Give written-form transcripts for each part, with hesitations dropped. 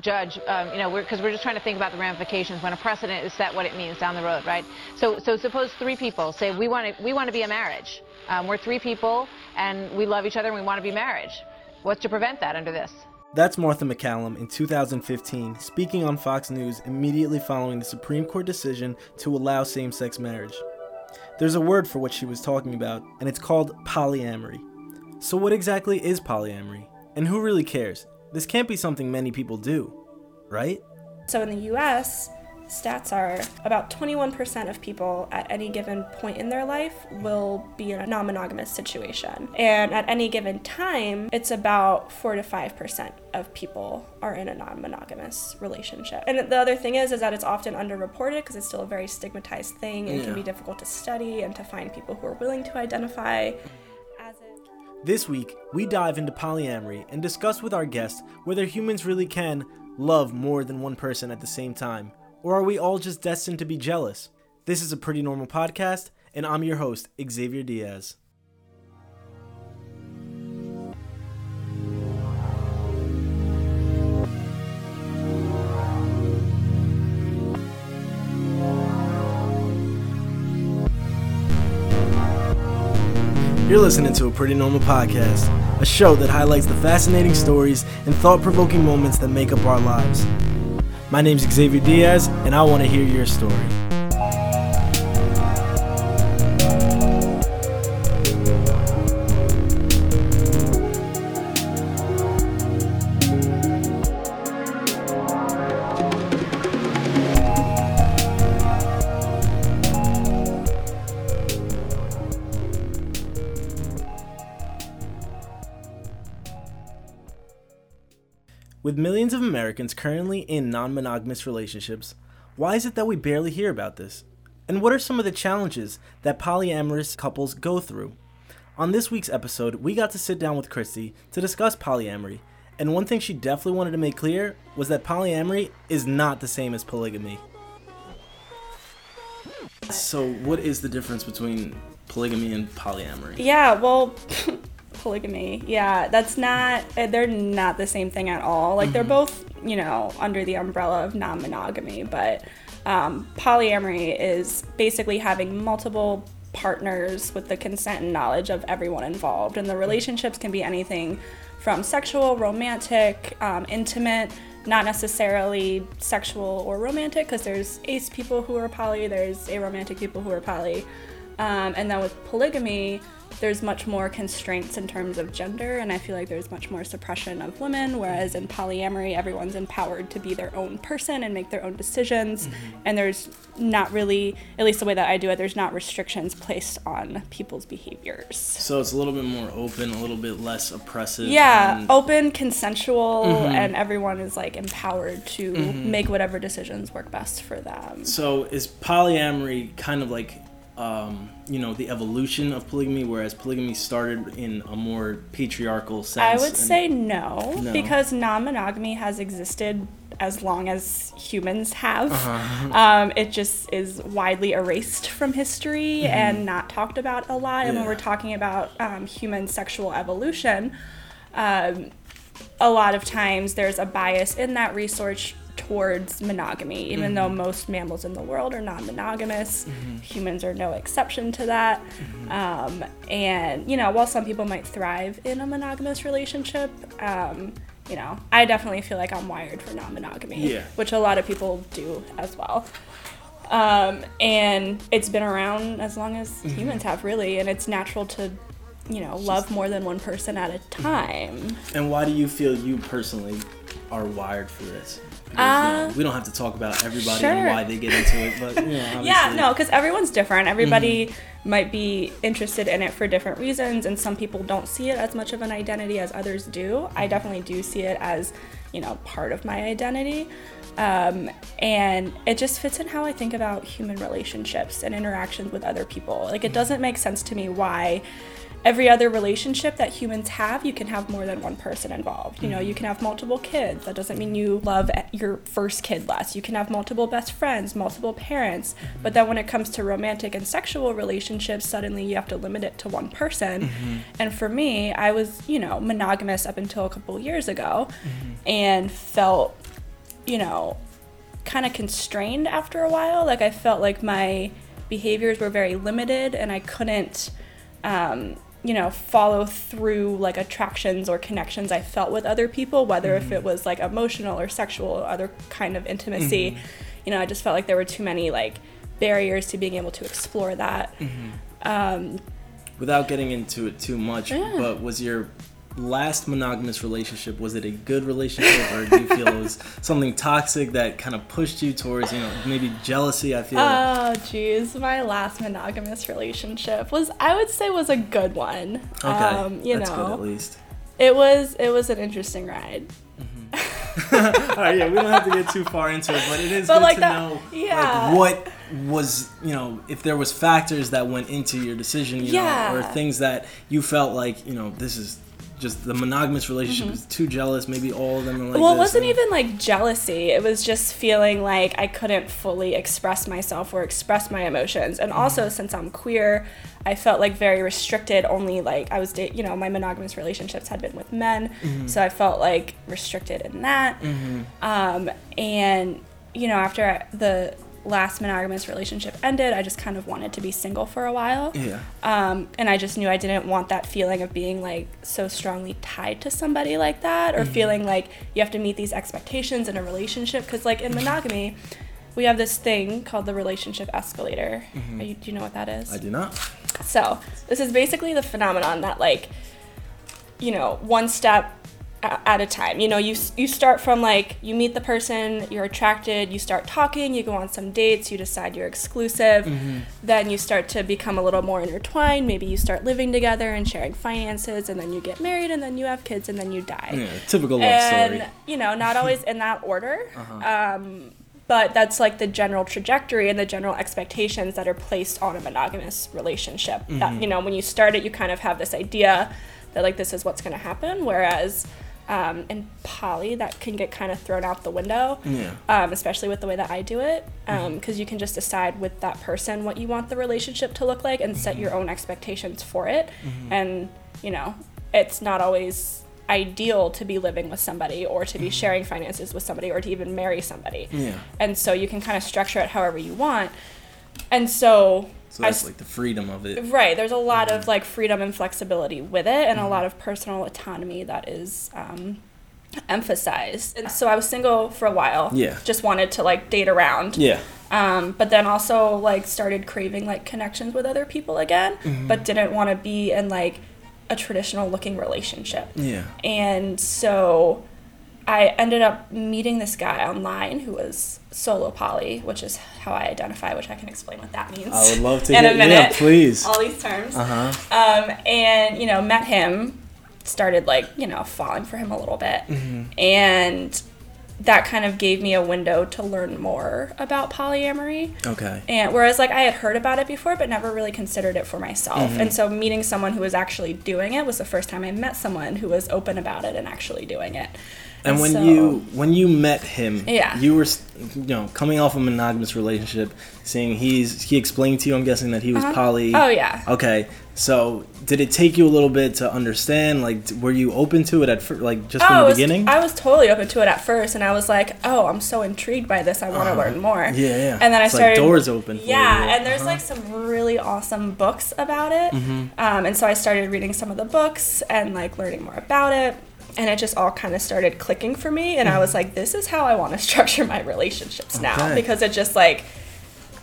judge, because we're just trying to think about the ramifications when a precedent is set, what it means down the road, right? So suppose three people say we want to be a marriage. We're three people and we love each other and we want to be marriage. What's to prevent that under this? That's Martha McCallum in 2015, speaking on Fox News immediately following the Supreme Court decision to allow same-sex marriage. There's a word for what she was talking about, and it's called polyamory. So what exactly is polyamory? And who really cares? This can't be something many people do, right? So in the U.S., stats are about 21% of people at any given point in their life will be in a non-monogamous situation. And at any given time, it's about 4 to 5% of people are in a non-monogamous relationship. And the other thing is that it's often underreported because it's still a very stigmatized thing and can be difficult to study and to find people who are willing to identify. This week, we dive into polyamory and discuss with our guests whether humans really can love more than one person at the same time. Or are we all just destined to be jealous? This is A Pretty Normal Podcast, and I'm your host, Xavier Diaz. You're listening to A Pretty Normal Podcast, a show that highlights the fascinating stories and thought-provoking moments that make up our lives. My name's Xavier Diaz, and I want to hear your story. With millions of Americans currently in non-monogamous relationships, why is it that we barely hear about this? And what are some of the challenges that polyamorous couples go through? On this week's episode, we got to sit down with Christy to discuss polyamory, and one thing she definitely wanted to make clear was that polyamory is not the same as polygamy. So what is the difference between polygamy and polyamory? Yeah, well... polygamy. Yeah, they're not the same thing at all. Like, they're both, under the umbrella of non-monogamy, but polyamory is basically having multiple partners with the consent and knowledge of everyone involved. And the relationships can be anything from sexual, romantic, intimate, not necessarily sexual or romantic, because there's ace people who are poly, there's aromantic people who are poly. And then with polygamy, there's much more constraints in terms of gender, and I feel like there's much more suppression of women, whereas in polyamory, everyone's empowered to be their own person and make their own decisions, and there's not really, at least the way that I do it, there's not restrictions placed on people's behaviors. So it's a little bit more open, a little bit less oppressive. Yeah, open, consensual, and everyone is like empowered to make whatever decisions work best for them. So is polyamory kind of like the evolution of polygamy, whereas polygamy started in a more patriarchal sense? I would say no, because non-monogamy has existed as long as humans have. It just is widely erased from history and not talked about a lot. And when we're talking about human sexual evolution, a lot of times there's a bias in that research towards monogamy, even though most mammals in the world are non-monogamous. Humans are no exception to that. While some people might thrive in a monogamous relationship, I definitely feel like I'm wired for non-monogamy, which a lot of people do as well. And it's been around as long as humans have, really, and it's natural to love more than one person at a time. And why do you feel you personally are wired for this? Because, we don't have to talk about everybody and why they get into it, but obviously. Yeah, no, because everyone's different. Everybody might be interested in it for different reasons, and some people don't see it as much of an identity as others do. I definitely do see it as, part of my identity. And it just fits in how I think about human relationships and interactions with other people. Like, it doesn't make sense to me why every other relationship that humans have, you can have more than one person involved. You can have multiple kids. That doesn't mean you love your first kid less. You can have multiple best friends, multiple parents. But then when it comes to romantic and sexual relationships, suddenly you have to limit it to one person. And for me, I was, monogamous up until a couple years ago and felt you know, kind of constrained after a while. Like, I felt like my behaviors were very limited and I couldn't, you know, follow through like attractions or connections I felt with other people, whether if it was like emotional or sexual or other kind of intimacy. You know, I just felt like there were too many like barriers to being able to explore that. Without getting into it too much, but was your last monogamous relationship, was it a good relationship, or do you feel it was something toxic that kind of pushed you towards, you know, maybe jealousy? I feel my last monogamous relationship was, I would say, was a good one. Okay, that's good at least. It was an interesting ride. All right, yeah, we don't have to get too far into it, but it is good to know like what was, you know, if there was factors that went into your decision, you know, or things that you felt like, you know, this is just the monogamous relationship is too jealous, maybe all of them are like it wasn't even like jealousy, it was just feeling like I couldn't fully express myself or express my emotions. And also, since I'm queer, I felt like very restricted. Only like I was, you know, my monogamous relationships had been with men, so I felt like restricted in that. And, you know, after the last monogamous relationship ended, I just kind of wanted to be single for a while. And I just knew I didn't want that feeling of being like so strongly tied to somebody like that, or feeling like you have to meet these expectations in a relationship, because like in monogamy we have this thing called the relationship escalator. Do you know what that is? I do not. So this is basically the phenomenon that, like, you know, one step at a time. You know, you start from like, you meet the person, you're attracted, you start talking, you go on some dates, you decide you're exclusive, then you start to become a little more intertwined, maybe you start living together and sharing finances, and then you get married, and then you have kids, and then you die. Typical love story. And, you know, not always in that order, but that's like the general trajectory and the general expectations that are placed on a monogamous relationship. That, you know, when you start it, you kind of have this idea that like this is what's going to happen, whereas in poly, that can get kind of thrown out the window, especially with the way that I do it, because you can just decide with that person what you want the relationship to look like and set your own expectations for it. And, you know, it's not always ideal to be living with somebody, or to be sharing finances with somebody, or to even marry somebody. And so you can kind of structure it however you want. And so that's like the freedom of it. Right. There's a lot of like freedom and flexibility with it, and a lot of personal autonomy that is emphasized. And so I was single for a while. Just wanted to like date around. But then also like started craving like connections with other people again, but didn't want to be in like a traditional looking relationship. And so I ended up meeting this guy online who was solo poly, which is how I identify, which I can explain what that means. I would love to hear. Yeah, please. All these terms. And, you know, met him, started like, you know, falling for him a little bit. And that kind of gave me a window to learn more about polyamory. And whereas like I had heard about it before, but never really considered it for myself. And so meeting someone who was actually doing it was the first time I met someone who was open about it and actually doing it. And when you met him, you were, you know, coming off a monogamous relationship, seeing he explained to you, I'm guessing, that he was poly. Oh, yeah. Okay. So did it take you a little bit to understand? Like, were you open to it at first, like, just from the beginning? I was totally open to it at first, and I was like, oh, I'm so intrigued by this. I want to learn more. And then it's I started... like doors open for you. And there's, like, some really awesome books about it. And so I started reading some of the books and, like, learning more about it. And it just all kind of started clicking for me. And I was like, this is how I want to structure my relationships now. Because it just, like,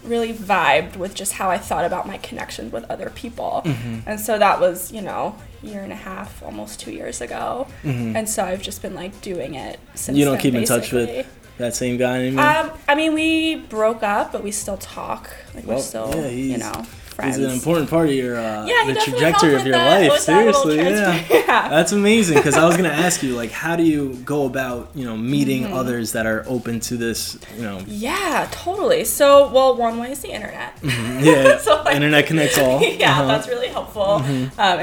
really vibed with just how I thought about my connections with other people. And so that was, you know, a year and a half, almost 2 years ago. And so I've just been, like, doing it since then. You don't keep in touch with that same guy anymore? I mean, we broke up, but we still talk. Like, we're still, you know... friends. He's an important part of your the trajectory of your life. Seriously, that's amazing. Because I was gonna ask you, like, how do you go about, you know, meeting others that are open to this? You know. Yeah, totally. So, well, one way is the internet. Yeah, so, like, internet connects all. That's really helpful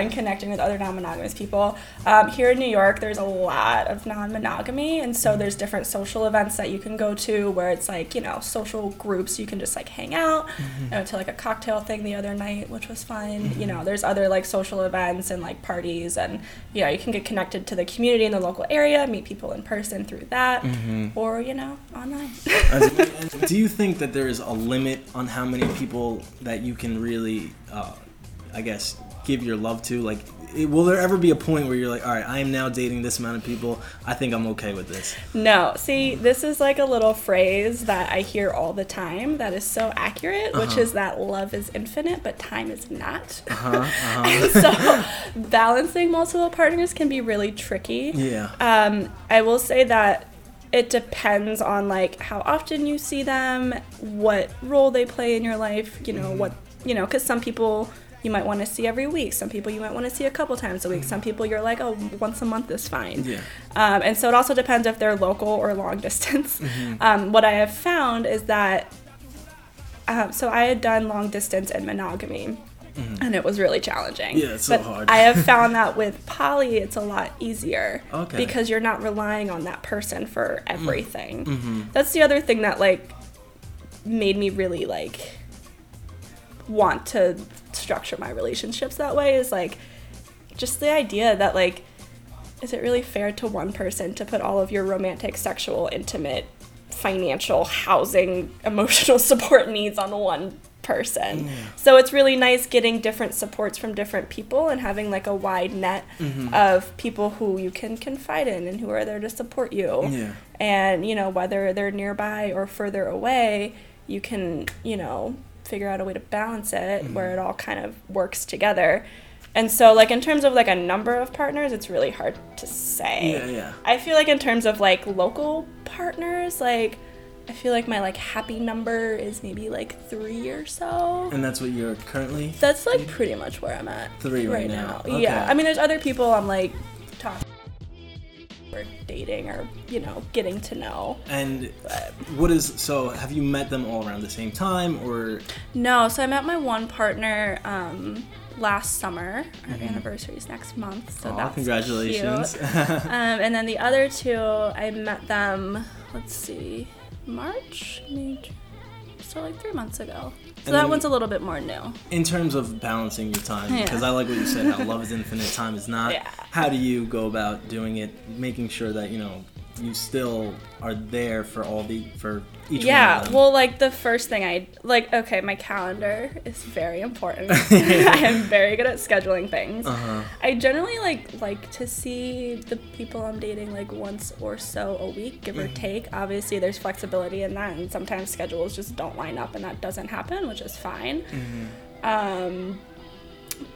in connecting with other non-monogamous people. Here in New York, there's a lot of non-monogamy, and so there's different social events that you can go to where it's like, you know, social groups you can just like hang out. I went to like a cocktail thing the other night, which was fun. You know, there's other like social events and like parties, and you know, you can get connected to the community in the local area, meet people in person through that, or you know, online. Do you think that there is a limit on how many people that you can really, I guess, give your love to? Like, will there ever be a point where you're like, all right, I am now dating this amount of people, I think I'm okay with this? No. See, this is like a little phrase that I hear all the time that is so accurate, which is that love is infinite, but time is not. And so balancing multiple partners can be really tricky. I will say that it depends on like how often you see them, what role they play in your life, you know, what, you know, because some people you might want to see every week. Some people you might want to see a couple times a week. Some people you're like, oh, once a month is fine. And so it also depends if they're local or long distance. What I have found is that, so I had done long distance and monogamy. And it was really challenging. Yeah, it's so hard. I have found that with poly, it's a lot easier because you're not relying on that person for everything. That's the other thing that like made me really like want to structure my relationships that way, is like just the idea that like, is it really fair to one person to put all of your romantic, sexual, intimate, financial, housing, emotional support needs on one person? So it's really nice getting different supports from different people and having like a wide net of people who you can confide in and who are there to support you. And you know, whether they're nearby or further away, you can, you know, figure out a way to balance it where it all kind of works together. And so like in terms of like a number of partners, it's really hard to say. I feel like in terms of like local partners, like I feel like my like happy number is maybe like 3 or so. And that's what you're currently? That's like pretty much where I'm at. 3 right now. Okay. Yeah. I mean, there's other people I'm like talking or dating or, you know, getting to know. And so have you met them all around the same time or? No. So I met my one partner last summer. Our anniversary is next month. So that's congratulations. Cute. And then the other two, I met them, let's see, March, so like 3 months ago. So that one's a little bit more new. In terms of balancing your time, because I like what you said, how love is infinite, time is not. How do you go about doing it, making sure that, you know, you still are there for all the, for each one of them? Yeah, well, like the first thing I, like, okay, my calendar is very important. I am very good at scheduling things. I generally like to see the people I'm dating like once or so a week, give or take. Obviously there's flexibility in that, and sometimes schedules just don't line up and that doesn't happen, which is fine.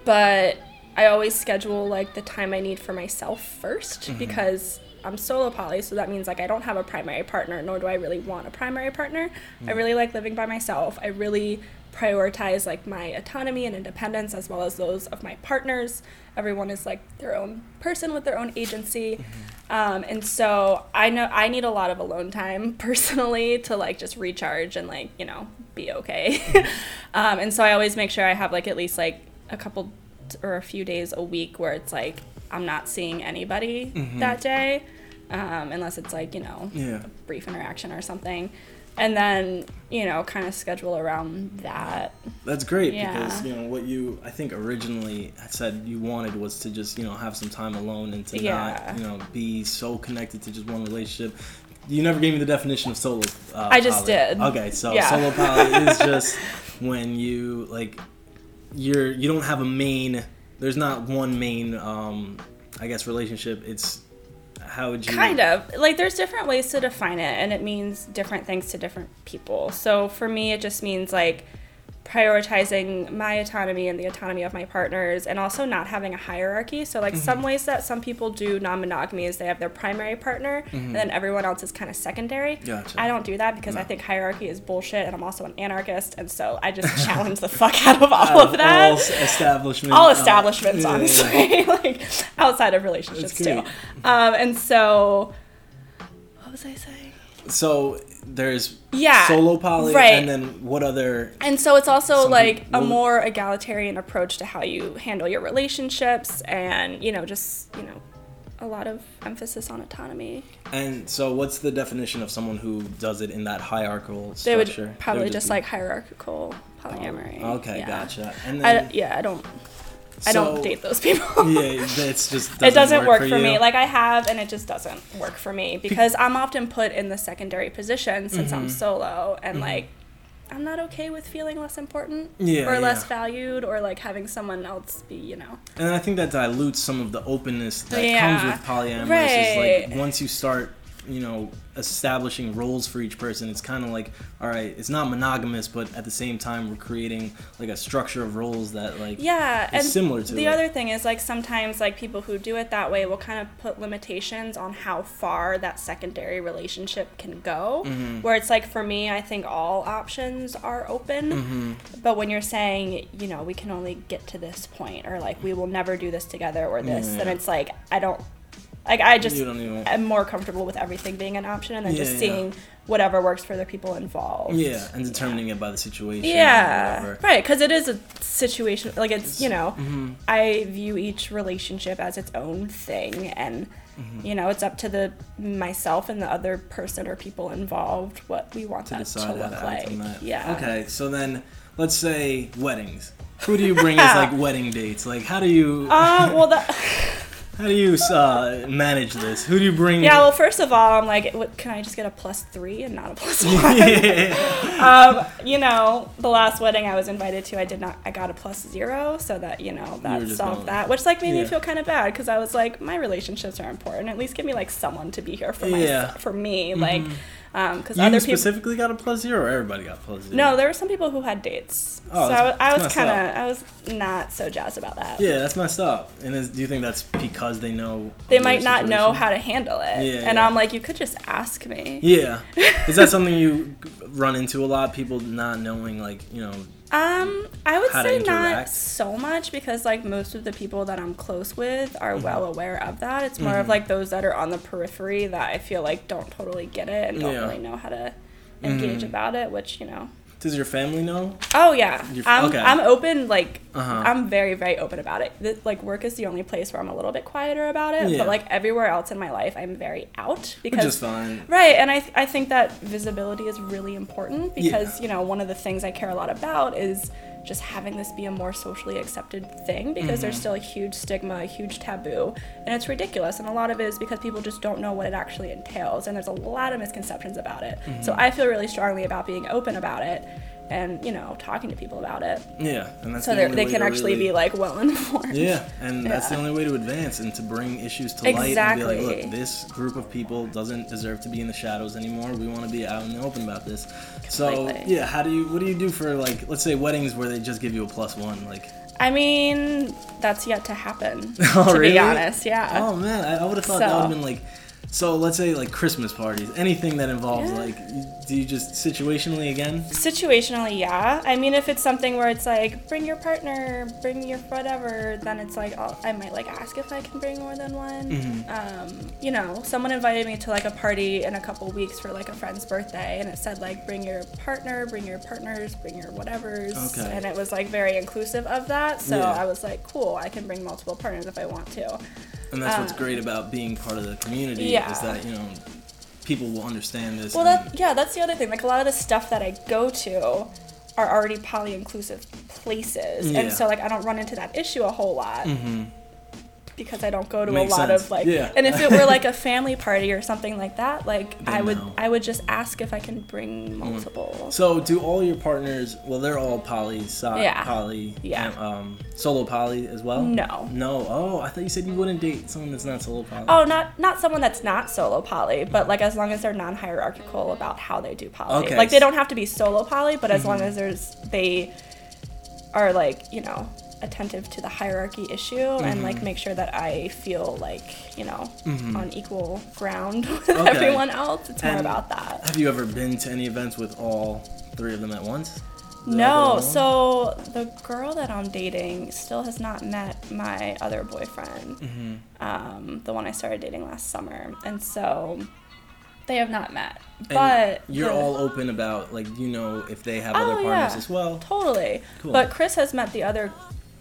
But I always schedule like the time I need for myself first, because I'm solo poly, so that means like I don't have a primary partner, nor do I really want a primary partner. I really like living by myself. I really prioritize like my autonomy and independence as well as those of my partners. Everyone is like their own person with their own agency. And so I know I need a lot of alone time personally to like just recharge and like, you know, be okay. And so I always make sure I have like at least like a couple or a few days a week where it's like I'm not seeing anybody that day, unless it's like, you know, a brief interaction or something. And then, you know, kind of schedule around that. That's great because, you know, what you, I think, originally said you wanted was to just, you know, have some time alone and to not, you know, be so connected to just one relationship. You never gave me the definition of solo poly. I just did. Okay, so solo poly is just when you, like, you don't have a main... There's not one main, I guess, relationship. It's how would you... Kind of. Like, there's different ways to define it, and it means different things to different people. So for me, it just means, like, prioritizing my autonomy and the autonomy of my partners, and also not having a hierarchy. So, like, some ways that some people do non-monogamy is they have their primary partner, and then everyone else is kind of secondary. Gotcha. I don't do that because I think hierarchy is bullshit, and I'm also an anarchist, and so I just challenge the fuck out of all of that. All establishments. All establishments, honestly. Like, outside of relationships, too. And so, what was I saying? So there's solo poly, right. And then what other... And so it's also like a more egalitarian approach to how you handle your relationships and, a lot of emphasis on autonomy. And so what's the definition of someone who does it in that hierarchical structure? They would probably just like hierarchical polyamory. Oh, okay, yeah. Gotcha. And then, I don't date those people. Yeah, it's just it doesn't work for me. Like I have, and it just doesn't work for me because I'm often put in the secondary position since I'm solo, and like I'm not okay with feeling less important or less valued or like having someone else be, And I think that dilutes some of the openness that comes with polyamory. Right. Is like once you start, establishing roles for each person, it's kind of like, all right, it's not monogamous, but at the same time we're creating like a structure of roles that like is similar to the other thing is like sometimes like people who do it that way will kind of put limitations on how far that secondary relationship can go, where it's like, for me, I think all options are open, but when you're saying we can only get to this point, or like we will never do this together or this, then it's like I'm more comfortable with everything being an option, and then just seeing whatever works for the people involved. Yeah, and determining it by the situation. Yeah, right, because it is a situation. Like it's I view each relationship as its own thing, and it's up to myself and the other person or people involved what we want that to look like. Yeah. Okay, so then let's say weddings. Who do you bring as like wedding dates? Like, how do you? How do you manage this? Who do you bring? Yeah, well, first of all, I'm like, can I just get a +3 and not a +1? The last wedding I was invited to, I got a +0, so that, that solved that, which, like, made me feel kind of bad, because I was like, my relationships are important. At least give me, like, someone to be here for for me, like, because other people... You specifically got a +0, or everybody got +0? No, there were some people who had dates, so I was not so jazzed about that. Yeah, that's messed up. And do you think that's because they know... They might not know how to handle it. Yeah, and I'm like, you could just ask me. Yeah. Is that something you run into a lot, people not knowing, like, I would say not so much, because like most of the people that I'm close with are well aware of that. It's more of like those that are on the periphery that I feel like don't totally get it and don't really know how to engage about it, which, Does your family know? Oh, yeah. I'm open, like, I'm very, very open about it. Like, work is the only place where I'm a little bit quieter about it. Yeah. But, like, everywhere else in my life, I'm very out. Because, which is fine. Right, and I think that visibility is really important because, one of the things I care a lot about is just having this be a more socially accepted thing, because there's still a huge stigma, a huge taboo, and it's ridiculous. And a lot of it is because people just don't know what it actually entails, and there's a lot of misconceptions about it. So I feel really strongly about being open about it and, talking to people about it. Yeah. And that's so they can actually be, like, well-informed. Yeah, and that's the only way to advance and to bring issues to light and be like, look, this group of people doesn't deserve to be in the shadows anymore. We want to be out in the open about this. So, yeah, what do you do for, like, let's say weddings where they just give you a +1, like... I mean, that's yet to happen, be honest, yeah. Oh, man, I would have thought that would have been, like... So let's say like Christmas parties, anything that involves like, do you just situationally again? Situationally, yeah. I mean, if it's something where it's like bring your partner, bring your whatever, then it's like I might like ask if I can bring more than one. Someone invited me to like a party in a couple weeks for like a friend's birthday, and it said like bring your partner, bring your partners, bring your whatevers, and it was like very inclusive of that. So I was like, cool, I can bring multiple partners if I want to. And that's what's great about being part of the community is that, people will understand this. Well, that's the other thing. Like, a lot of the stuff that I go to are already poly-inclusive places. Yeah. And so, like, I don't run into that issue a whole lot because I don't go to a lot of, like... Yeah. And if it were, like, a family party or something like that, like, I would just ask if I can bring multiple. So, do all your partners... Well, they're all poly... Yeah. And, solo poly as well? No. Oh, I thought you said you wouldn't date someone that's not solo poly. Oh, not someone that's not solo poly, but, like, as long as they're non-hierarchical about how they do poly. Okay. Like, they don't have to be solo poly, but as long as they are, like, attentive to the hierarchy issue and like make sure that I feel like on equal ground with everyone else. It's more about that. Have you ever been to any events with all three of them at once? No, so the girl that I'm dating still has not met my other boyfriend, the one I started dating last summer, and so They have not met. But and you're all open about, like, you know, if they have other partners as well. Totally. Cool. But Chris has met the other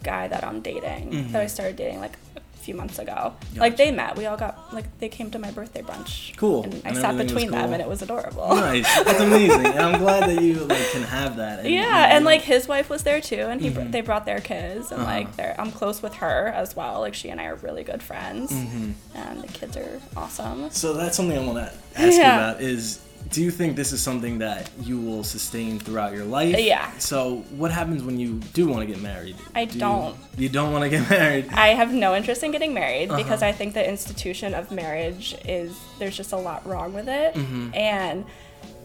guy that I'm dating, that I started dating, like, a few months ago. Gotcha. Like, they met. We all got, like, they came to my birthday brunch. Cool. And I sat between them, and it was adorable. Nice. That's amazing. And I'm glad that you, like, can have that. And, and, like, his wife was there, too, and they brought their kids. And, like, I'm close with her as well. Like, she and I are really good friends. And the kids are awesome. So that's something I want to ask you about is... Do you think this is something that you will sustain throughout your life? Yeah. So what happens when you do want to get married? I don't. You don't want to get married? I have no interest in getting married because I think the institution of marriage is, there's just a lot wrong with it. And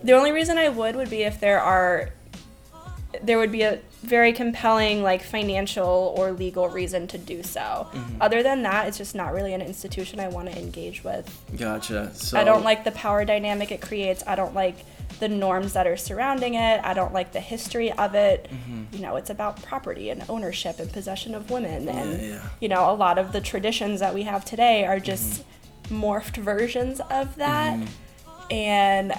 the only reason I would be if there would be a very compelling, like, financial or legal reason to do so. Other than that, it's just not really an institution I want to engage with. Gotcha. So I don't like the power dynamic it creates. I don't like the norms that are surrounding it. I don't like the history of it. You know, it's about property and ownership and possession of women. And, you know, a lot of the traditions that we have today are just morphed versions of that. And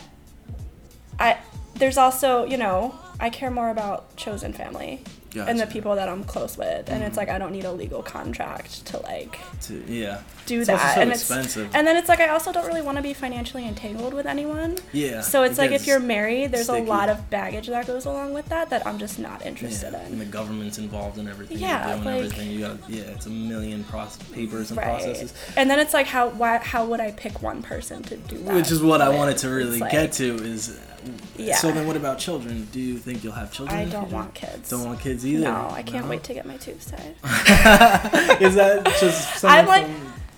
there's also, you know... I care more about chosen family and the people that I'm close with, and it's like I don't need a legal contract to do that. So expensive. And then it's like I also don't really want to be financially entangled with anyone. Yeah. So it's like if you're married, there's sticky. A lot of baggage that goes along with that I'm just not interested in. And the government's involved in everything. Yeah. Doing everything. You got it's a million papers and processes. And then it's like how would I pick one person to do that? Which is what I wanted to really get to is. Yeah. So then what about children? Do you think you'll have children? I don't want kids. Don't want kids either? No, I can't wait to get my tubes tied. Is that just something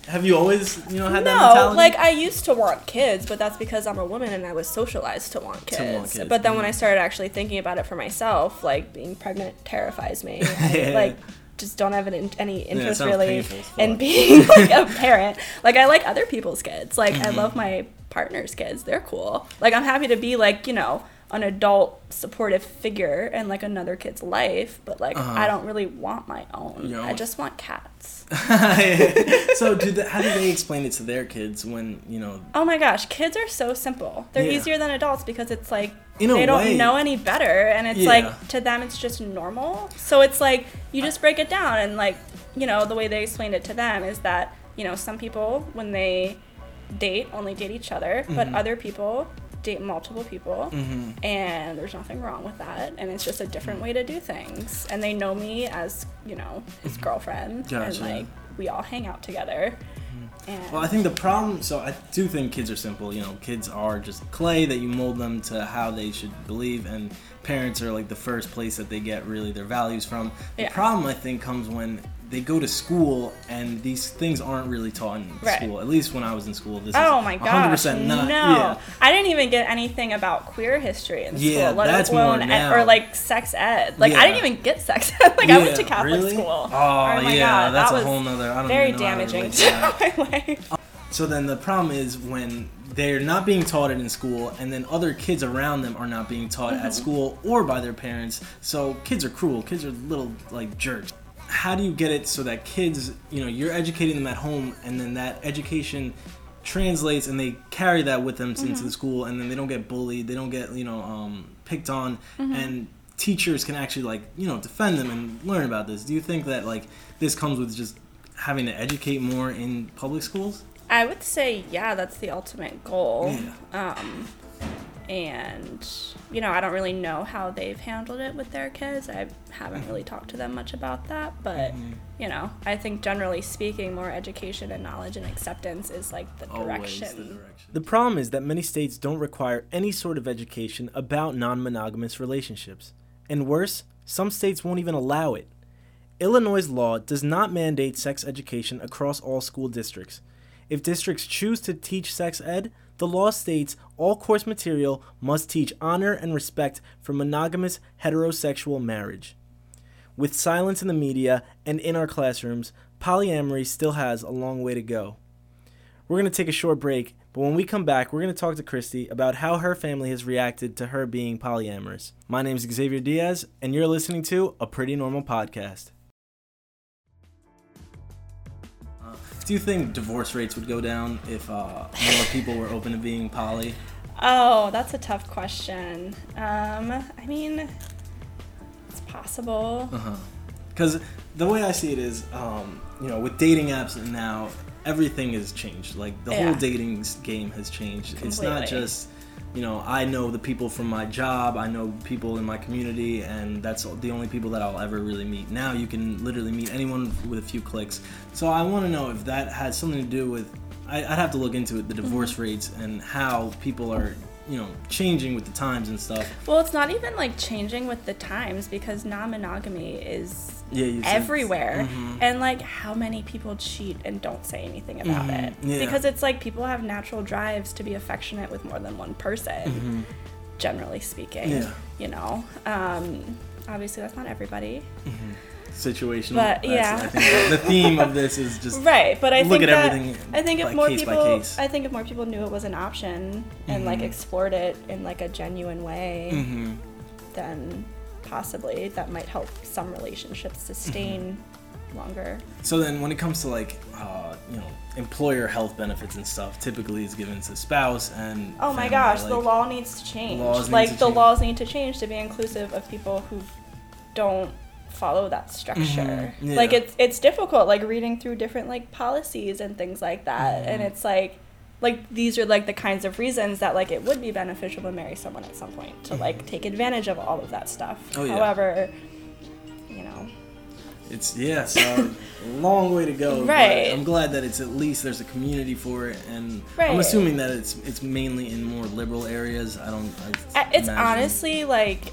have you always, you know, had that mentality? No, like I used to want kids, but that's because I'm a woman and I was socialized to want kids. But then when I started actually thinking about it for myself, like being pregnant terrifies me. Yeah. Like just don't have any interest really in being like a parent. Like I like other people's kids. Like I love my partner's kids. They're cool. Like I'm happy to be like, you know, an adult supportive figure in like another kid's life, but like I don't really want my own. I just want cats. So how do they explain it to their kids when, you know? Oh my gosh, kids are so simple. They're easier than adults because it's like they don't know any better, and it's like to them it's just normal. So it's like you just break it down, and like, you know, the way they explained it to them is that, you know, some people when they only date each other, but other people date multiple people, and there's nothing wrong with that, and it's just a different way to do things. And they know me as, you know, his girlfriend, and like we all hang out together. And well, I think the problem, so I do think kids are simple. You know, kids are just clay that you mold them to how they should believe, and parents are like the first place that they get really their values from. The problem I think comes when they go to school and these things aren't really taught in school. At least when I was in school, this is 100% not. I didn't even get anything about queer history in school, let alone or like sex ed. Like I didn't even get sex ed. Like I went to Catholic school. Oh my God, that's a whole nother. I don't very even know damaging how to my life. So then the problem is when they're not being taught it in school, and then other kids around them are not being taught at school or by their parents. So kids are cruel. Kids are little like jerks. How do you get it so that kids, you know, you're educating them at home, and then that education translates and they carry that with them into the school, and then they don't get bullied, they don't get, you know, picked on, and teachers can actually, like, you know, defend them and learn about this? Do you think that, like, this comes with just having to educate more in public schools? I would say, yeah, that's the ultimate goal. Yeah. And, you know, I don't really know how they've handled it with their kids. I haven't really talked to them much about that. But, you know, I think generally speaking, more education and knowledge and acceptance is, like, the direction. Always the direction. The problem is that many states don't require any sort of education about non-monogamous relationships. And worse, some states won't even allow it. Illinois' law does not mandate sex education across all school districts. If districts choose to teach sex ed, the law states all course material must teach honor and respect for monogamous heterosexual marriage. With silence in the media and in our classrooms, polyamory still has a long way to go. We're going to take a short break, but when we come back, we're going to talk to Christy about how her family has reacted to her being polyamorous. My name is Xavier Diaz, and you're listening to A Pretty Normal Podcast. Do you think divorce rates would go down if more people were open to being poly? Oh, that's a tough question. I mean, it's possible. Because the way I see it is, you know, with dating apps now, everything has changed. Like, the whole dating game has changed. Completely. It's not just, you know, I know the people from my job, I know people in my community, and that's the only people that I'll ever really meet. Now you can literally meet anyone with a few clicks. So I want to know if that has something to do with, I'd have to look into it, the divorce rates and how people are, you know, changing with the times and stuff. Well, it's not even like changing with the times, because non-monogamy is everywhere. And like, how many people cheat and don't say anything about it? Because it's like people have natural drives to be affectionate with more than one person, generally speaking. You know, obviously that's not everybody. Situational. But I think the theme of this is just right. But I look think at that, everything. I think if more people, knew it was an option and like explored it in like a genuine way, then possibly that might help some relationships sustain longer. So then, when it comes to like you know, employer health benefits and stuff, typically is given to spouse and oh my gosh, like, the law needs to change. Laws need to change to be inclusive of people who don't follow that structure. Like it's difficult, like reading through different like policies and things like that, and it's like these are like the kinds of reasons that like it would be beneficial to marry someone at some point, to like take advantage of all of that stuff. However, you know, it's so long way to go. But I'm glad that it's at least there's a community for it, and I'm assuming that it's mainly in more liberal areas. It's honestly like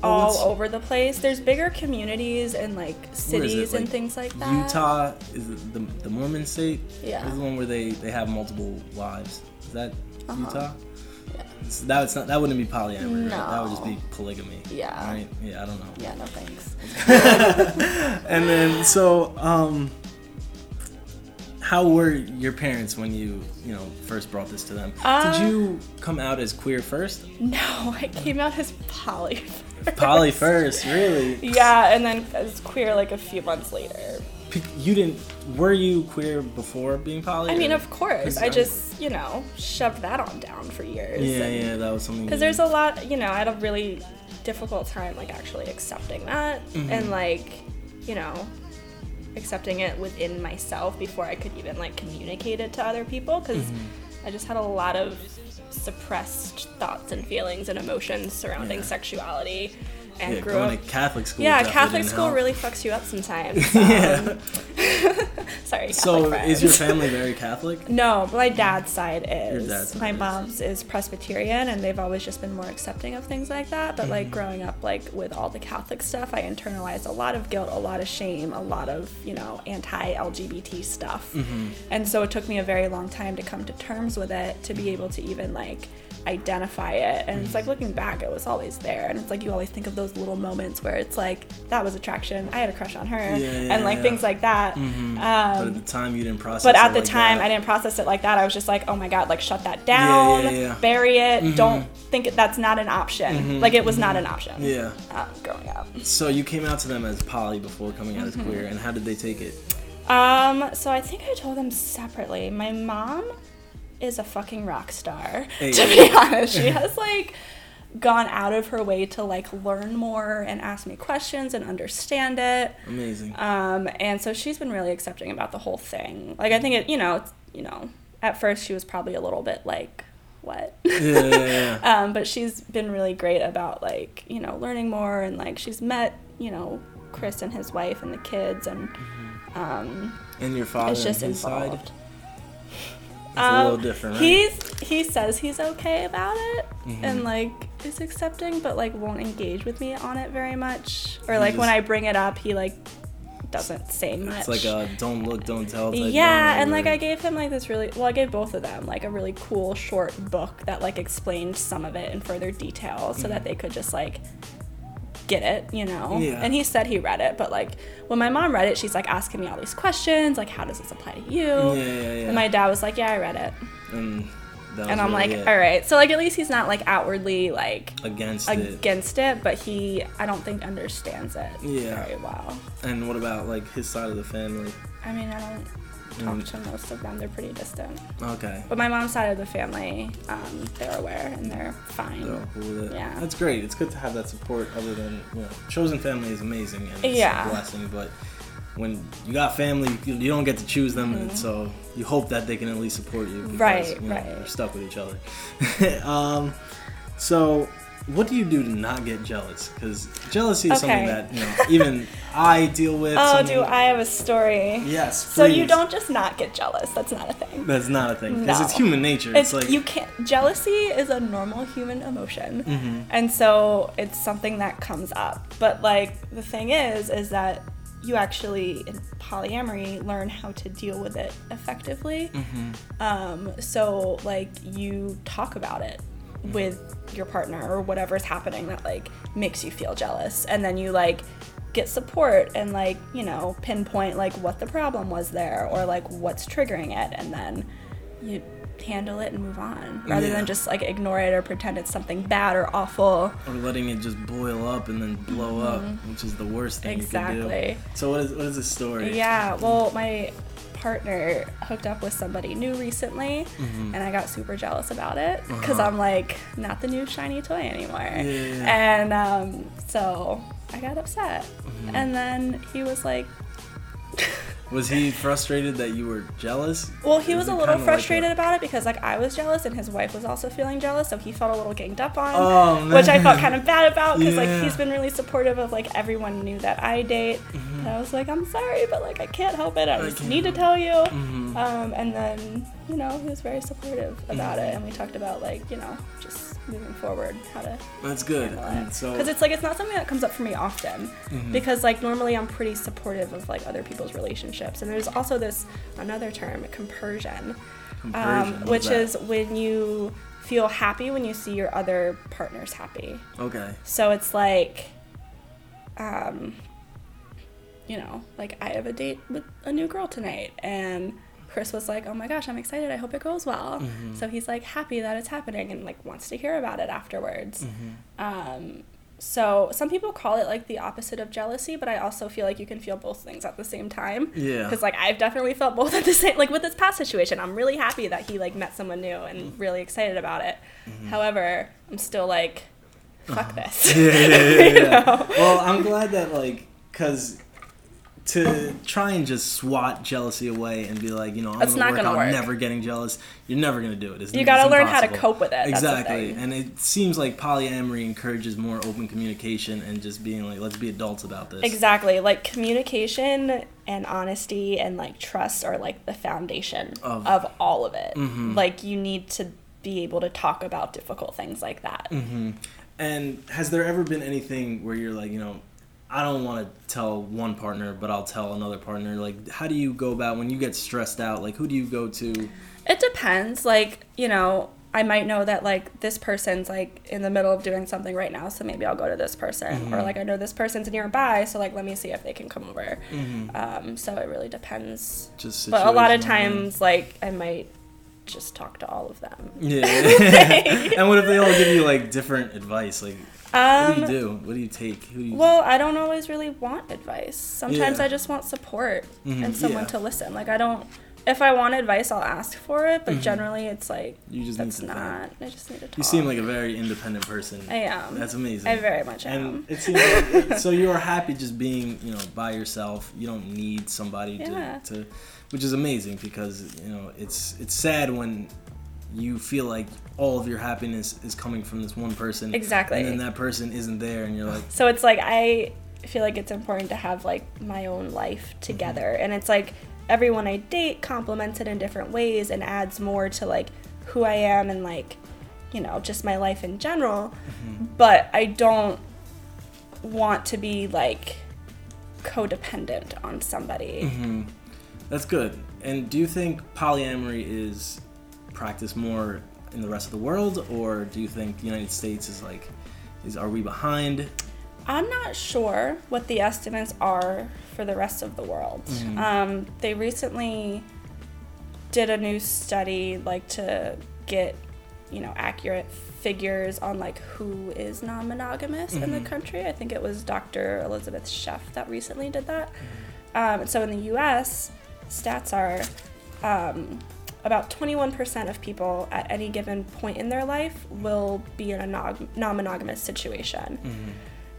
all over the place. There's bigger communities and like cities and things like that. Utah is the Mormon state. Is the one where they have multiple wives. Is that Utah? So that wouldn't be polyamory. No. Right? That would just be polygamy. Yeah. Right? Yeah, I don't know. Yeah, no thanks. And then so how were your parents when you know, first brought this to them? Did you come out as queer first? No, I came out as poly first. Poly first, really? Yeah, and then as queer like a few months later. Were you queer before being poly? I mean, of course. I just, you know, shoved that on down for years. Yeah, that was something. Because there's a lot, you know, I had a really difficult time like actually accepting that and like, you know, accepting it within myself before I could even like communicate it to other people, because I just had a lot of suppressed thoughts and feelings and emotions surrounding sexuality, and grew going up to Catholic school. Yeah, Catholic school really fucks you up sometimes. Sorry. Catholic so friends. Is your family very Catholic? No, but my dad's side is. Your dad's my mom's is Presbyterian, and they've always just been more accepting of things like that. But like growing up, like with all the Catholic stuff, I internalized a lot of guilt, a lot of shame, a lot of, you know, anti-LGBT stuff, and so it took me a very long time to come to terms with it, to be able to even like identify it. And it's like, looking back, it was always there, and it's like you always think of those little moments where it's like, that was attraction, I had a crush on her, and like things like that. But at the time you didn't process it. But at the time I didn't process it like that. I was just like, oh my god, like shut that down, bury it, don't think that's not an option. Like it was not an option growing up. So you came out to them as poly before coming out as queer, and how did they take it? So I think I told them separately. My mom is a fucking rock star, to be honest. She has like gone out of her way to like learn more and ask me questions and understand it. Amazing. And so she's been really accepting about the whole thing. Like I think it, you know, at first she was probably a little bit like, what? But she's been really great about like, you know, learning more, and like she's met, you know, Chris and his wife and the kids, and your father is just involved. It's a little different, right? He says he's okay about it, and like is accepting, but like won't engage with me on it very much. Or like when I bring it up, he like doesn't say much. It's like a don't look, don't tell type. Yeah, and like I gave him like this really, well, I gave both of them like a really cool short book that like explained some of it in further detail, so that they could just like get it, you know? And he said he read it, but like when my mom read it, she's like asking me all these questions, like how does this apply to you? And my dad was like, yeah, I read it, and I'm really like, all right. So like at least he's not like outwardly like against it, but he, I don't think, understands it very well. And what about like his side of the family? I mean, I don't talk to most of them. They're pretty distant. Okay. But my mom's side of the family, they're aware and they're fine. They're cool with it. Yeah. That's great. It's good to have that support other than, you know, chosen family is amazing and it's a blessing, but when you got family, you don't get to choose them, and so you hope that they can at least support you because, they're stuck with each other. So what do you do to not get jealous? Because jealousy is something that, you know, even I deal with. Oh, do I have a story? Yes, please. So you don't just not get jealous. That's not a thing. That's not a thing. Because it's human nature. It's like you can't. Jealousy is a normal human emotion, and so it's something that comes up. But like the thing is that you actually, in polyamory, learn how to deal with it effectively. So, like, you talk about it with your partner or whatever's happening that, like, makes you feel jealous. And then you, like, get support and, like, you know, pinpoint, like, what the problem was there or, like, what's triggering it. And then you handle it and move on rather than just, like, ignore it or pretend it's something bad or awful, or letting it just boil up and then blow up, which is the worst thing you can do. So what is the story? Well, my partner hooked up with somebody new recently, and I got super jealous about it because I'm like, not the new shiny toy anymore, and so I got upset, and then he was like Was he frustrated that you were jealous? Well, he was a little frustrated about it because, like, I was jealous and his wife was also feeling jealous, so he felt a little ganged up on, which I felt kind of bad about because, like, he's been really supportive of, like, everyone knew that I date. And I was like, I'm sorry, but, like, I can't help it. I just need to tell you. And then, you know, he was very supportive about it, and we talked about, like, you know, just moving forward, how to handle it. So, because it's like, it's not something that comes up for me often, because, like, normally I'm pretty supportive of, like, other people's relationships. And there's also this another term, compersion, which is when you feel happy when you see your other partners happy. Okay. So it's like, you know, like, I have a date with a new girl tonight, and Chris was like, oh my gosh, I'm excited, I hope it goes well. So he's like happy that it's happening and like wants to hear about it afterwards. So some people call it like the opposite of jealousy, but I also feel like you can feel both things at the same time. Yeah. Because like I've definitely felt both at the same, like with this past situation, I'm really happy that he like met someone new and really excited about it. However, I'm still like, fuck this. Yeah. Well, I'm glad that like, because to try and just swat jealousy away and be like, you know, I'm going to work on never getting jealous, you're never going to do it. You got to learn how to cope with it. Exactly. And it seems like polyamory encourages more open communication and just being like, let's be adults about this. Exactly. Like communication and honesty and like trust are like the foundation of all of it. Like you need to be able to talk about difficult things like that. And has there ever been anything where you're like, you know, I don't want to tell one partner, but I'll tell another partner. Like, how do you go about when you get stressed out? Like, who do you go to? It depends. Like, you know, I might know that, like, this person's, like, in the middle of doing something right now, so maybe I'll go to this person. Or, like, I know this person's nearby, so, like, let me see if they can come over. So it really depends. Just but a lot of times, like, I might just talk to all of them. Yeah. And what if they all give you, like, different advice? Like, what do you do? What do you take? Well, I don't always really want advice. Sometimes I just want support and someone to listen. Like, I don't... If I want advice, I'll ask for it, but generally it's like, you just that's need to not... I just need to talk. You seem like a very independent person. I am. That's amazing. I very much am. And it seems like, so you are happy just being, you know, by yourself. You don't need somebody to... Which is amazing because, you know, it's sad when you feel like all of your happiness is coming from this one person. Exactly. And then that person isn't there and you're like... So it's like, I feel like it's important to have, like, my own life together. And it's like, everyone I date complements it in different ways and adds more to, like, who I am and, like, you know, just my life in general. But I don't want to be, like, codependent on somebody. That's good. And do you think polyamory is practiced more in the rest of the world, or do you think the United States is like, are we behind? I'm not sure what the estimates are for the rest of the world. They recently did a new study, like, to get, you know, accurate figures on, like, who is non-monogamous in the country. I think it was Dr. Elizabeth Sheff that recently did that. So in the U.S., stats are about 21% of people at any given point in their life will be in a non-monogamous situation. Mm-hmm.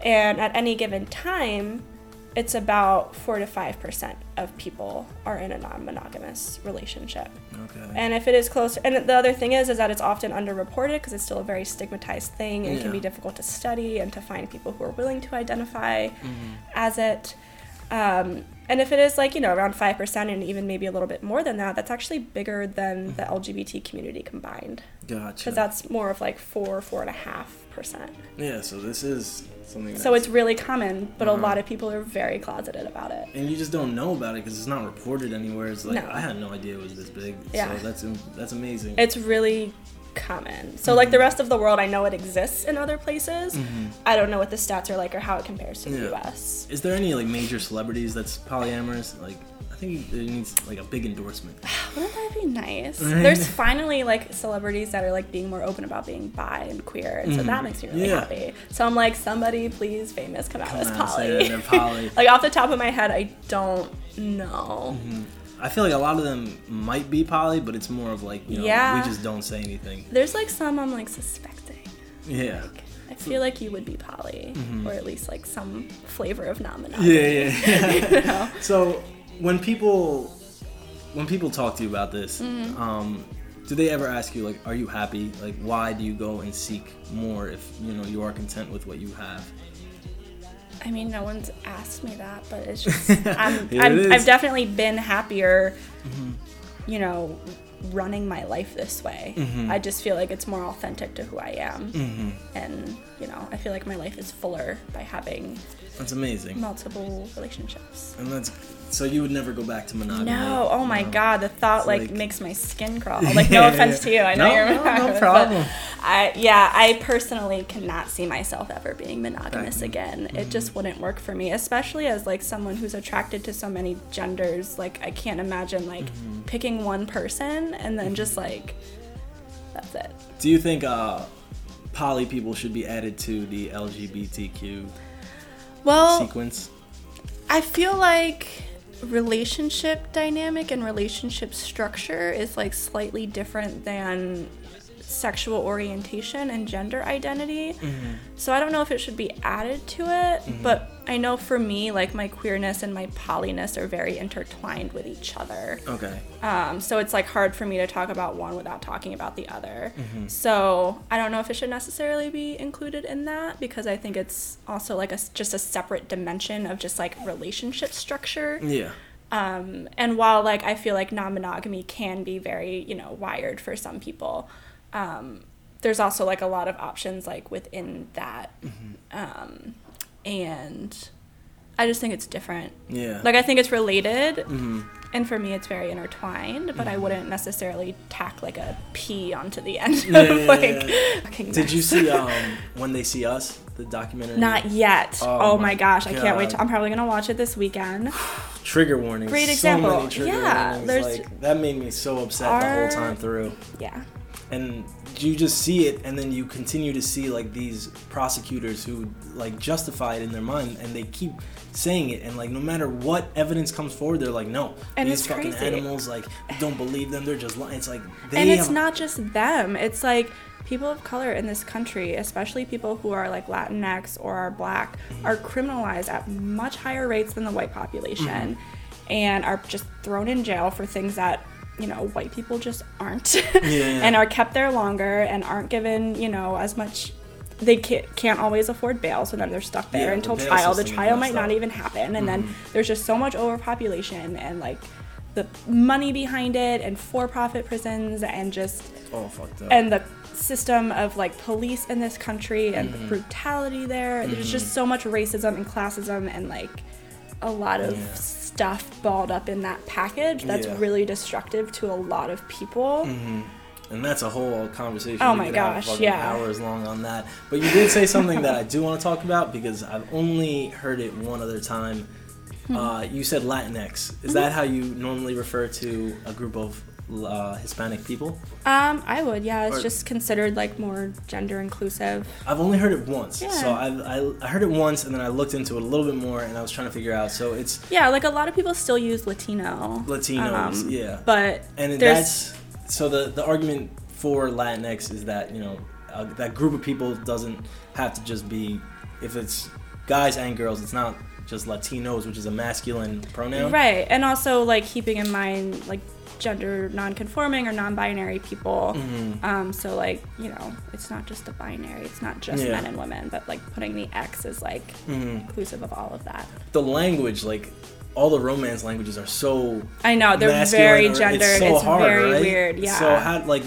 And at any given time, it's about 4 to 5% of people are in a non-monogamous relationship. Okay. And if it is close, and the other thing is that it's often underreported because it's still a very stigmatized thing and can be difficult to study and to find people who are willing to identify as it. And if it is like, you know, around 5% and even maybe a little bit more than that, that's actually bigger than the LGBT community combined. Gotcha. Because that's more of like 4.5%. Yeah, so this is something that's... So it's really common, but a lot of people are very closeted about it. And you just don't know about it because it's not reported anywhere. It's like, no. I had no idea it was this big. Yeah. So that's amazing. It's really common. So like the rest of the world, I know it exists in other places. Mm-hmm. I don't know what the stats are like or how it compares to the US. Is there any like major celebrities that's polyamorous? Like I think it needs like a big endorsement. Wouldn't that be nice? Right? There's finally like celebrities that are like being more open about being bi and queer, and so that makes me really happy. So I'm like, somebody please famous come out as poly. Poly. Like off the top of my head, I don't know. Mm-hmm. I feel like a lot of them might be poly, but it's more of like, you know, we just don't say anything. There's like some I'm like suspecting. Yeah. Like, I feel like you would be poly, or at least like some flavor of non-monogamy. Yeah. You know? So when people talk to you about this, do they ever ask you like, are you happy? Like, why do you go and seek more if you know you are content with what you have? I mean, no one's asked me that, but it's just, I've definitely been happier, you know, running my life this way. Mm-hmm. I just feel like it's more authentic to who I am. Mm-hmm. And, you know, I feel like my life is fuller by having that's amazing. Multiple relationships. And that's, so you would never go back to monogamy? No, oh my God, the thought like makes my skin crawl. Like, no offense to you, I know you're monogamous. No problem. I personally cannot see myself ever being monogamous again. Mm-hmm. It just wouldn't work for me, especially as like someone who's attracted to so many genders. Like, I can't imagine like picking one person and then just like, that's it. Do you think poly people should be added to the LGBTQ sequence? I feel like relationship dynamic and relationship structure is like slightly different than sexual orientation and gender identity. Mm-hmm. So I don't know if it should be added to it, but I know for me, like my queerness and my polyness are very intertwined with each other. Okay. So it's like hard for me to talk about one without talking about the other. Mm-hmm. So I don't know if it should necessarily be included in that because I think it's also like just a separate dimension of just like relationship structure. Yeah. And while like I feel like non-monogamy can be very, you know, wired for some people, there's also like a lot of options like within that, and I just think it's different. Yeah. Like I think it's related, and for me it's very intertwined, but I wouldn't necessarily tack like a P onto the end of Did you see When They See Us, the documentary? Not yet. Oh my gosh, God. I can't wait. I'm probably gonna watch it this weekend. Trigger warnings. Great example. So many trigger warnings. Like, that made me so upset the whole time through. Yeah. And you just see it, and then you continue to see like these prosecutors who like justify it in their mind, and they keep saying it, and like no matter what evidence comes forward, they're like, no, and these fucking crazy. Animals, like, don't believe them. They're just lying. It's like it's not just them. It's like people of color in this country, especially people who are like Latinx or are black, are criminalized at much higher rates than the white population, and are just thrown in jail for things that, you know, white people just aren't and are kept there longer and aren't given, you know, as much. They can't always afford bail, so then they're stuck there until trial. The trial might not even happen, and then there's just so much overpopulation and like the money behind it and for-profit prisons and just fucked up. And the system of like police in this country and the brutality there. There's just so much racism and classism and like a lot of stuff balled up in that package that's really destructive to a lot of people. And that's a whole conversation. Oh my gosh, hours long on that. But you did say something that I do want to talk about because I've only heard it one other time. You said Latinx. Is that how you normally refer to a group of Hispanic people? I would, yeah. It's just considered like more gender inclusive. I've only heard it once. Yeah. So I heard it once and then I looked into it a little bit more and I was trying to figure out. So it's... Yeah, like a lot of people still use Latino. Latinos, yeah. But and that's... So the argument for Latinx is that, you know, that group of people doesn't have to just be... If it's guys and girls, it's not just Latinos, which is a masculine pronoun. Right. And also like keeping in mind like gender non-conforming or non-binary people. Mm-hmm. So like, you know, it's not just a binary. It's not just men and women, but like putting the X is like inclusive of all of that. The language, like all the Romance languages are so I know, they're masculine, very gendered. It's so hard, very right? weird. Yeah. So how like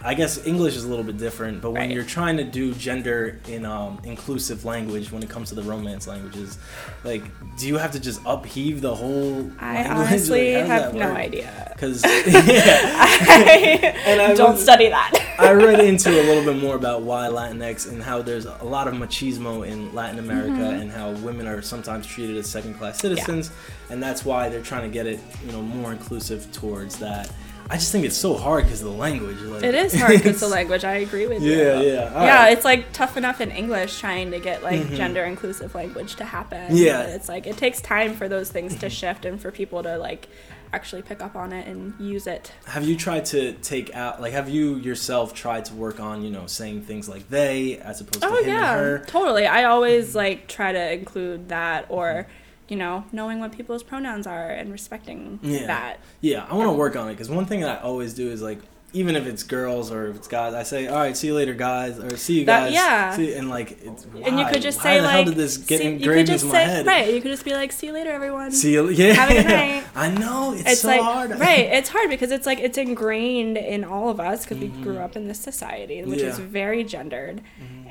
I guess English is a little bit different, but when you're trying to do gender in inclusive language when it comes to the Romance languages, like, do you have to just upheave the whole language? Honestly like, have no idea. Because, I don't study that. I read into a little bit more about why Latinx and how there's a lot of machismo in Latin America and how women are sometimes treated as second-class citizens, and that's why they're trying to get it, you know, more inclusive towards that. I just think it's so hard because of the language. Like, it is hard because the language. I agree with you. Yeah. Yeah, it's like tough enough in English trying to get like gender inclusive language to happen. Yeah. It's like it takes time for those things to shift and for people to like actually pick up on it and use it. Have you tried to take out, like, have you yourself tried to work on, you know, saying things like they as opposed to him and her? Totally. I always like try to include that or... you know, knowing what people's pronouns are and respecting that. Yeah, I want to work on it because one thing that I always do is like, even if it's girls or if it's guys, I say, all right, see you later, guys, or see you guys. Yeah. See, and like, it's, and you could just say like, how did this get engraved into my head? Right, you could just be like, see you later, everyone. See you, have a good night. I know, it's so like, hard. Right, it's hard because it's like, it's ingrained in all of us because we grew up in this society, which is very gendered.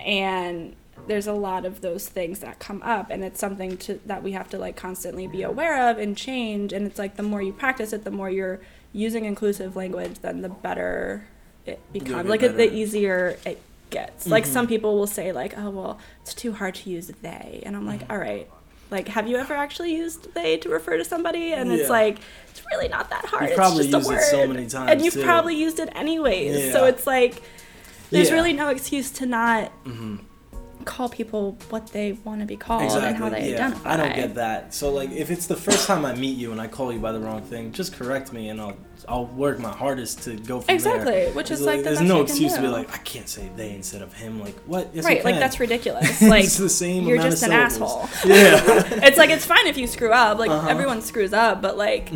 And there's a lot of those things that come up and it's something that we have to like constantly be aware of and change. And it's like the more you practice it, the more you're using inclusive language, then the better it becomes. Like the easier it gets. Like some people will say like, oh, well, it's too hard to use they. And I'm like, all right. Like, have you ever actually used they to refer to somebody? And it's like, it's really not that hard. It's just a word. You've probably used it so many times. And you've probably used it anyways. Yeah. So it's like, there's really no excuse to not... call people what they want to be called and how they identify. I don't get that. So like, if it's the first time I meet you and I call you by the wrong thing, just correct me and I'll work my hardest to go from there. Exactly, which is like the best you can do. There's no excuse to be like, I can't say they instead of him. Like, what? Yes, right, like that's ridiculous. Like, it's the same you're just an asshole. Yeah. It's like, it's fine if you screw up. Like, everyone screws up, but like,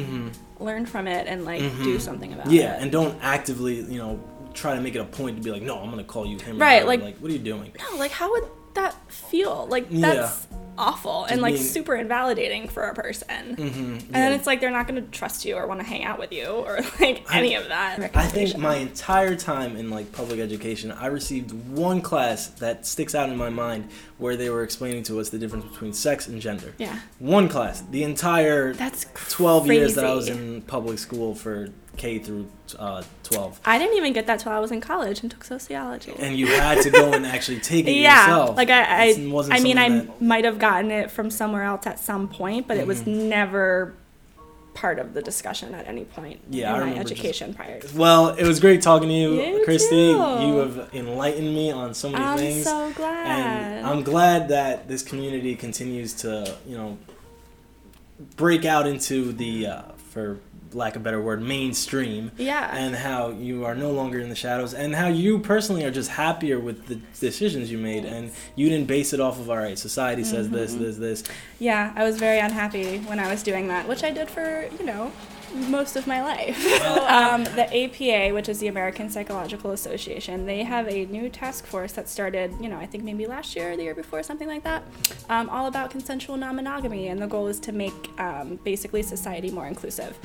learn from it and like, do something about it. Yeah, and don't actively, you know, try to make it a point to be like, no, I'm going to call you him. Right, like, what are you doing? No, like, how would that feel? Like, that's awful and like super invalidating for a person. And then it's like they're not going to trust you or want to hang out with you or like any of that. I think my entire time in like public education, I received one class that sticks out in my mind where they were explaining to us the difference between sex and gender. Yeah. One class. The entire 12 years that I was in public school for K through 12. I didn't even get that till I was in college and took sociology. And you had to go and actually take it yourself. Like I might have gotten it from somewhere else at some point, but it was never part of the discussion at any point in my education prior. Well, it was great talking to you, Christy. You have enlightened me on so many things. I'm so glad. And I'm glad that this community continues to, you know, break out into the for lack of a better word, mainstream. Yeah. And how you are no longer in the shadows and how you personally are just happier with the decisions you made and you didn't base it off of, all right, society says this. Yeah, I was very unhappy when I was doing that, which I did for, you know, most of my life. The APA, which is the American Psychological Association, they have a new task force that started, you know, I think maybe last year or the year before, something like that, all about consensual non-monogamy, and the goal is to make basically society more inclusive.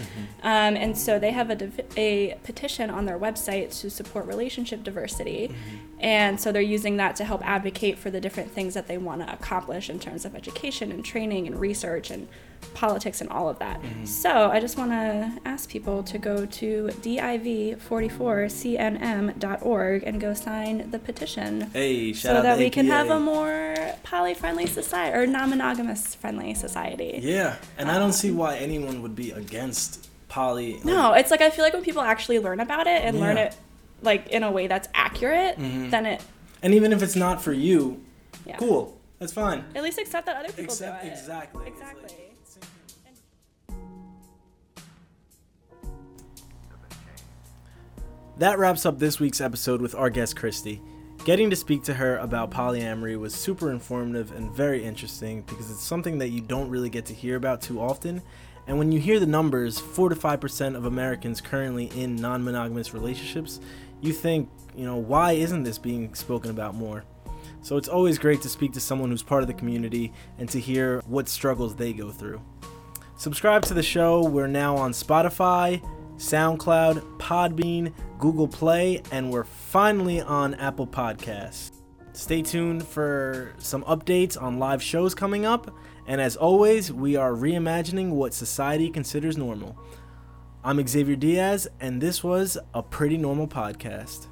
And so they have a petition on their website to support relationship diversity, and so they're using that to help advocate for the different things that they want to accomplish in terms of education and training and research and politics and all of that. So I just want to ask people to go to div44cnm.org and go sign the petition so that we can have a more poly-friendly society or non-monogamous friendly society. Yeah, and I don't see why anyone would be against poly. Like, no, it's like I feel like when people actually learn about it and learn it like in a way that's accurate, then it. And even if it's not for you, cool, that's fine. At least accept that other people do it. Exactly. That wraps up this week's episode with our guest, Christy. Getting to speak to her about polyamory was super informative and very interesting because it's something that you don't really get to hear about too often. And when you hear the numbers, 4 to 5% of Americans currently in non-monogamous relationships, you think, you know, why isn't this being spoken about more? So it's always great to speak to someone who's part of the community and to hear what struggles they go through. Subscribe to the show. We're now on Spotify, SoundCloud, Podbean, Google Play, and we're finally on Apple Podcasts. Stay tuned for some updates on live shows coming up, and as always, we are reimagining what society considers normal. I'm Xavier Diaz, and this was A Pretty Normal Podcast.